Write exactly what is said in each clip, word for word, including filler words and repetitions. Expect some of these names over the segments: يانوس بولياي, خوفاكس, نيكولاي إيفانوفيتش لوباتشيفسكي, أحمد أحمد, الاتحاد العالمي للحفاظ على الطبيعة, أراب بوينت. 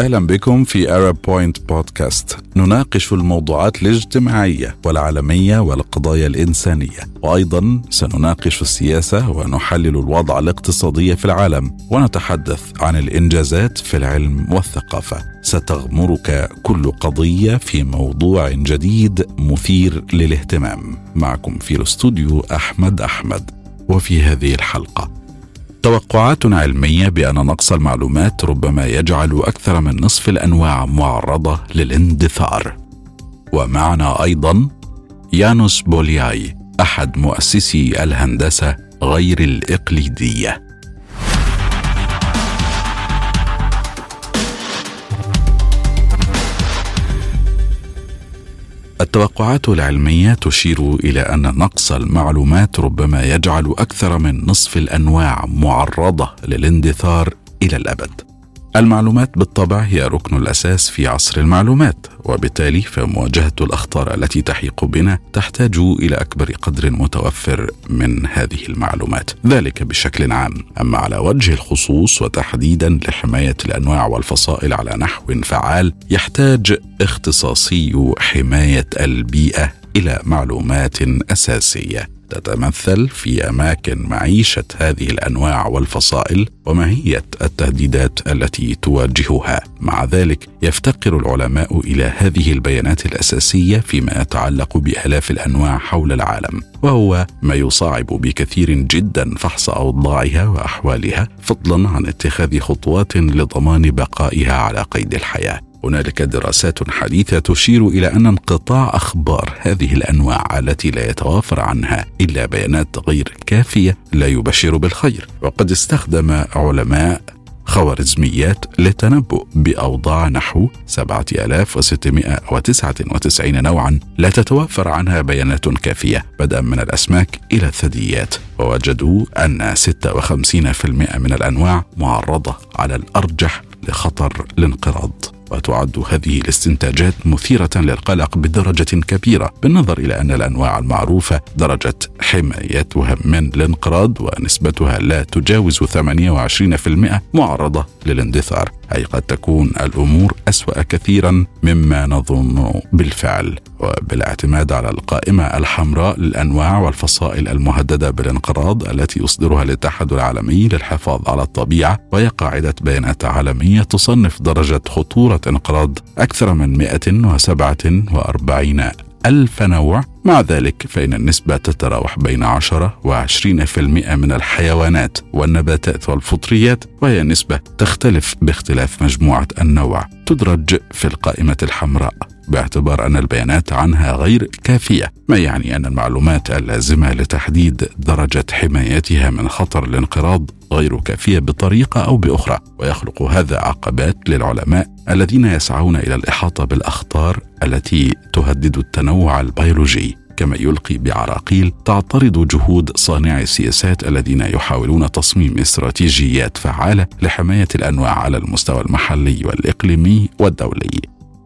أهلا بكم في أراب بوينت بودكاست. نناقش الموضوعات الاجتماعية والعالمية والقضايا الإنسانية، وأيضا سنناقش السياسة ونحلل الوضع الاقتصادي في العالم، ونتحدث عن الإنجازات في العلم والثقافة. ستغمرك كل قضية في موضوع جديد مثير للاهتمام. معكم في الاستوديو أحمد أحمد. وفي هذه الحلقة توقعات علمية بأن نقص المعلومات ربما يجعل أكثر من نصف الأنواع معرضة للاندثار. ومعنا أيضا يانوس بولياي، أحد مؤسسي الهندسة غير الإقليدية. التوقعات العلمية تشير إلى أن نقص المعلومات ربما يجعل أكثر من نصف الأنواع معرضة للاندثار إلى الأبد. المعلومات بالطبع هي ركن الأساس في عصر المعلومات، وبالتالي فمواجهة الأخطار التي تحيق بنا تحتاج إلى أكبر قدر متوفر من هذه المعلومات، ذلك بشكل عام. أما على وجه الخصوص وتحديدا لحماية الأنواع والفصائل على نحو فعال، يحتاج اختصاصي حماية البيئة إلى معلومات أساسية تتمثل في أماكن معيشة هذه الأنواع والفصائل وماهية التهديدات التي تواجهها. مع ذلك يفتقر العلماء إلى هذه البيانات الأساسية فيما يتعلق بآلاف الأنواع حول العالم، وهو ما يصعب بكثير جدا فحص أوضاعها وأحوالها، فضلا عن اتخاذ خطوات لضمان بقائها على قيد الحياة. هناك دراسات حديثة تشير إلى أن انقطاع أخبار هذه الأنواع التي لا يتوافر عنها إلا بيانات غير كافية لا يبشر بالخير. وقد استخدم علماء خوارزميات للتنبؤ بأوضاع نحو سبعة آلاف وستمائة وتسعة وتسعين نوعا لا تتوافر عنها بيانات كافية، بدءا من الأسماك إلى الثدييات، ووجدوا أن ستة وخمسين بالمئة من الأنواع معرضة على الأرجح لخطر الانقراض. وتعد هذه الاستنتاجات مثيرة للقلق بدرجة كبيرة، بالنظر إلى أن الأنواع المعروفة درجة حمايتها من الانقراض ونسبتها لا تجاوز ثمانية وعشرين بالمئة معرضة للاندثار، أي قد تكون الأمور أسوأ كثيرا مما نظن بالفعل. وبالاعتماد على القائمة الحمراء للأنواع والفصائل المهددة بالانقراض التي يصدرها الاتحاد العالمي للحفاظ على الطبيعة، وهي قاعدة بيانات عالمية تصنف درجة خطورة انقراض أكثر من مئة وسبعة وأربعين ألف نوع. مع ذلك فإن النسبة تتراوح بين عشرة وعشرين بالمئة من الحيوانات والنباتات والفطريات، وهي نسبة تختلف باختلاف مجموعة النوع، تدرج في القائمة الحمراء باعتبار أن البيانات عنها غير كافية، ما يعني أن المعلومات اللازمة لتحديد درجة حمايتها من خطر الانقراض غير كافية بطريقة أو بأخرى. ويخلق هذا عقبات للعلماء الذين يسعون إلى الإحاطة بالأخطار التي تهدد التنوع البيولوجي، كما يلقي بعراقيل تعترض جهود صانعي السياسات الذين يحاولون تصميم استراتيجيات فعالة لحماية الأنواع على المستوى المحلي والإقليمي والدولي.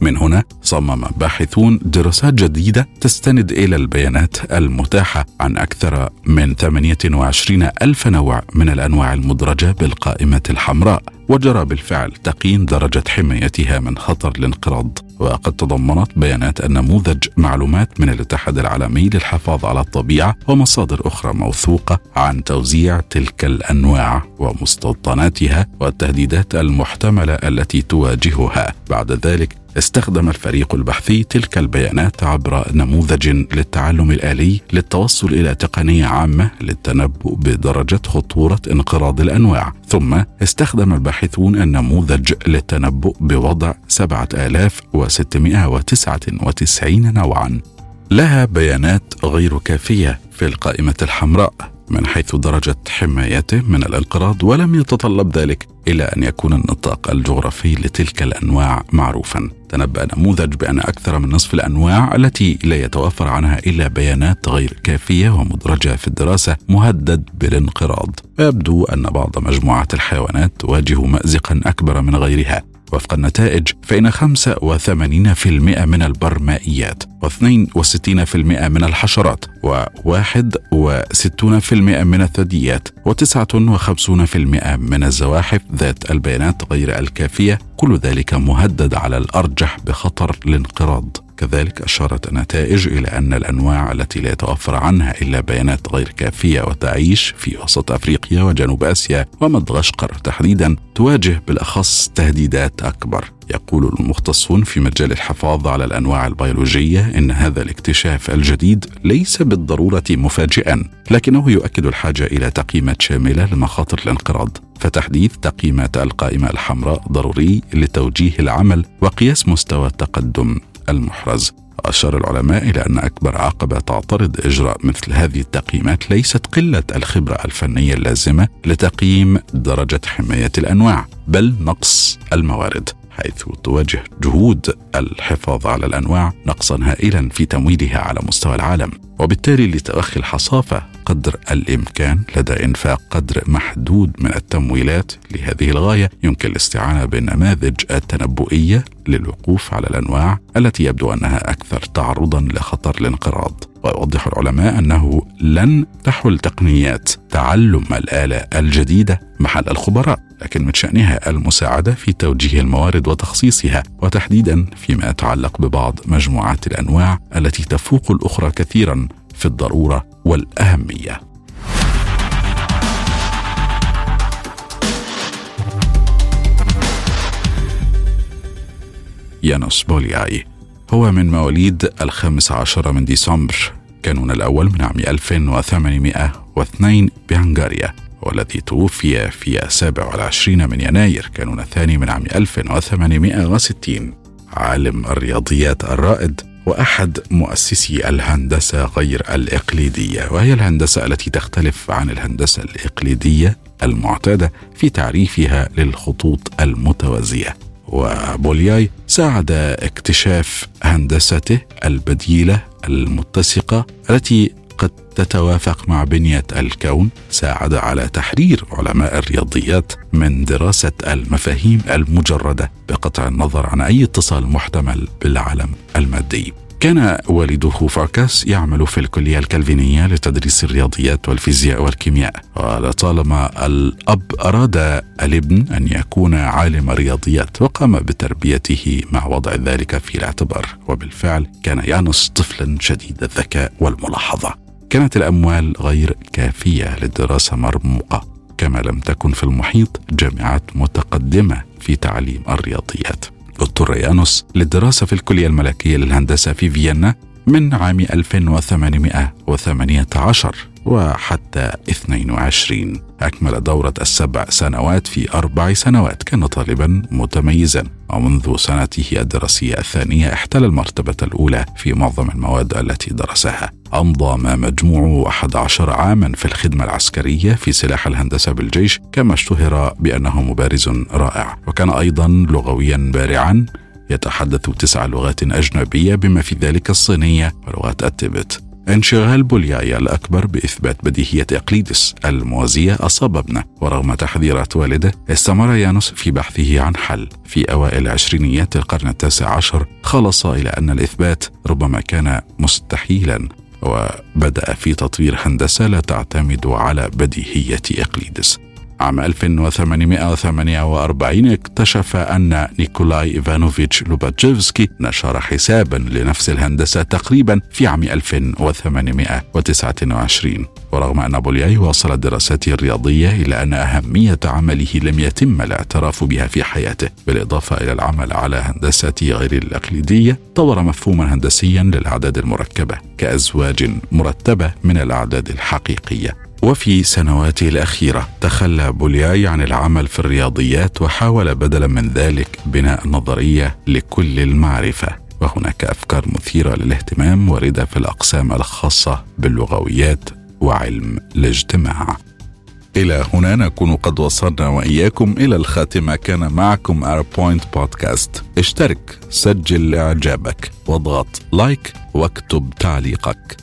من هنا صمم باحثون دراسات جديدة تستند إلى البيانات المتاحة عن أكثر من ثمانية وعشرين ألف نوع من الأنواع المدرجة بالقائمة الحمراء، وجرى بالفعل تقييم درجة حمايتها من خطر الانقراض. وقد تضمنت بيانات النموذج معلومات من الاتحاد العالمي للحفاظ على الطبيعة ومصادر أخرى موثوقة عن توزيع تلك الأنواع ومستوطناتها والتهديدات المحتملة التي تواجهها. بعد ذلك استخدم الفريق البحثي تلك البيانات عبر نموذج للتعلم الآلي للتوصل إلى تقنية عامة للتنبؤ بدرجة خطورة انقراض الأنواع، ثم استخدم الباحثون النموذج للتنبؤ بوضع سبعة آلاف وستمائة وتسعة وتسعين نوعا لها بيانات غير كافية في القائمة الحمراء من حيث درجة حمايته من الانقراض، ولم يتطلب ذلك إلا أن يكون النطاق الجغرافي لتلك الأنواع معروفا. تنبأ نموذج بأن أكثر من نصف الأنواع التي لا يتوافر عنها إلا بيانات غير كافية ومدرجة في الدراسة مهدد بالانقراض. يبدو أن بعض مجموعات الحيوانات تواجه مأزقا أكبر من غيرها، وفق النتائج فإن خمسة وثمانين بالمئة من البرمائيات واثنين وستين بالمئة من الحشرات وواحد وستين بالمئة من الثدييات وتسعة وخمسين بالمئة من الزواحف ذات البيانات غير الكافية، كل ذلك مهدد على الأرجح بخطر الانقراض. كذلك أشارت النتائج إلى أن الأنواع التي لا يتوفر عنها إلا بيانات غير كافية وتعيش في وسط أفريقيا وجنوب آسيا ومدغشقر تحديدا تواجه بالأخص تهديدات أكبر. يقول المختصون في مجال الحفاظ على الأنواع البيولوجية إن هذا الاكتشاف الجديد ليس بالضرورة مفاجئا، لكنه يؤكد الحاجة إلى تقييمات شاملة لمخاطر الانقراض، فتحديث تقييمة القائمة الحمراء ضروري لتوجيه العمل وقياس مستوى التقدم المحرز. أشار العلماء إلى أن أكبر عقبة تعترض إجراء مثل هذه التقييمات ليست قلة الخبرة الفنية اللازمة لتقييم درجة حماية الأنواع، بل نقص الموارد، حيث تواجه جهود الحفاظ على الأنواع نقصا هائلا في تمويلها على مستوى العالم، وبالتالي لتأخي الحصافة قدر الإمكان لدى إنفاق قدر محدود من التمويلات لهذه الغاية. يمكن الاستعانة بالنماذج التنبؤية للوقوف على الأنواع التي يبدو أنها أكثر تعرضا لخطر الانقراض. ويوضح العلماء أنه لن تحل تقنيات تعلم الآلة الجديدة محل الخبراء، لكن من شأنها المساعدة في توجيه الموارد وتخصيصها، وتحديدا فيما يتعلق ببعض مجموعات الأنواع التي تفوق الأخرى كثيرا في الضرورة والأهمية. يانوس بولياي هو من مواليد الخامس عشر من ديسمبر كانون الأول من عام ألف وثمانمائة واثنين بهنغاريا، والذي توفي في السابع والعشرين من يناير كانون الثاني من عام ألف وثمانمائة وستين. عالم الرياضيات الرائد وأحد مؤسسي الهندسة غير الإقليدية، وهي الهندسة التي تختلف عن الهندسة الإقليدية المعتادة في تعريفها للخطوط المتوازية. وبولياي ساعد اكتشاف هندسته البديلة المتسقة التي قد تتوافق مع بنية الكون، ساعد على تحرير علماء الرياضيات من دراسة المفاهيم المجردة بقطع النظر عن أي اتصال محتمل بالعالم المادي. كان والده خوفاكس يعمل في الكلية الكالفينية لتدريس الرياضيات والفيزياء والكيمياء، ولطالما الأب أراد الابن أن يكون عالم رياضيات وقام بتربيته مع وضع ذلك في الاعتبار، وبالفعل كان يانوس طفلا شديد الذكاء والملاحظة. كانت الأموال غير كافية للدراسة مرموقة، كما لم تكن في المحيط جامعات متقدمة في تعليم الرياضيات. اضطر يانوس للدراسة في الكلية الملكية للهندسة في فيينا من عام ألف وثمانمائة وثمانية عشر وحتى اثنين وعشرين. أكمل دورة السبع سنوات في أربع سنوات. كان طالبا متميزا، ومنذ سنته الدراسية الثانية احتل المرتبة الأولى في معظم المواد التي درسها. أمضى ما مجموعه أحد عشر عاما في الخدمة العسكرية في سلاح الهندسة بالجيش، كما اشتهر بأنه مبارز رائع، وكان أيضا لغويا بارعا يتحدث تسع لغات أجنبية بما في ذلك الصينية ولغات التبت. انشغال بولياي الأكبر بإثبات بديهية إقليدس الموازية أصاب ابنه، ورغم تحذيرات والده استمر يانوس في بحثه عن حل. في أوائل عشرينيات القرن التاسع عشر خلص إلى أن الإثبات ربما كان مستحيلا، وبدأ في تطوير هندسة لا تعتمد على بديهية إقليدس. عام ألف وثمانمائة وثمانية وأربعين اكتشف أن نيكولاي إيفانوفيتش لوباتشيفسكي نشر حسابا لنفس الهندسة تقريبا في عام ألف وثمانمائة وتسعة وعشرين. ورغم أن بولياي واصل دراساته الرياضية إلى أن أهمية عمله لم يتم الاعتراف بها في حياته، بالإضافة إلى العمل على هندساته غير الإقليدية، طور مفهوما هندسيا للأعداد المركبة كأزواج مرتبة من الأعداد الحقيقية. وفي سنواته الأخيرة تخلى بولياي عن العمل في الرياضيات، وحاول بدلا من ذلك بناء نظرية لكل المعرفة، وهناك أفكار مثيرة للاهتمام واردة في الأقسام الخاصة باللغويات وعلم الاجتماع. إلى هنا نكون قد وصلنا وإياكم إلى الخاتمة. كان معكم أراب بوينت بودكاست. اشترك، سجل إعجابك، واضغط لايك، واكتب تعليقك.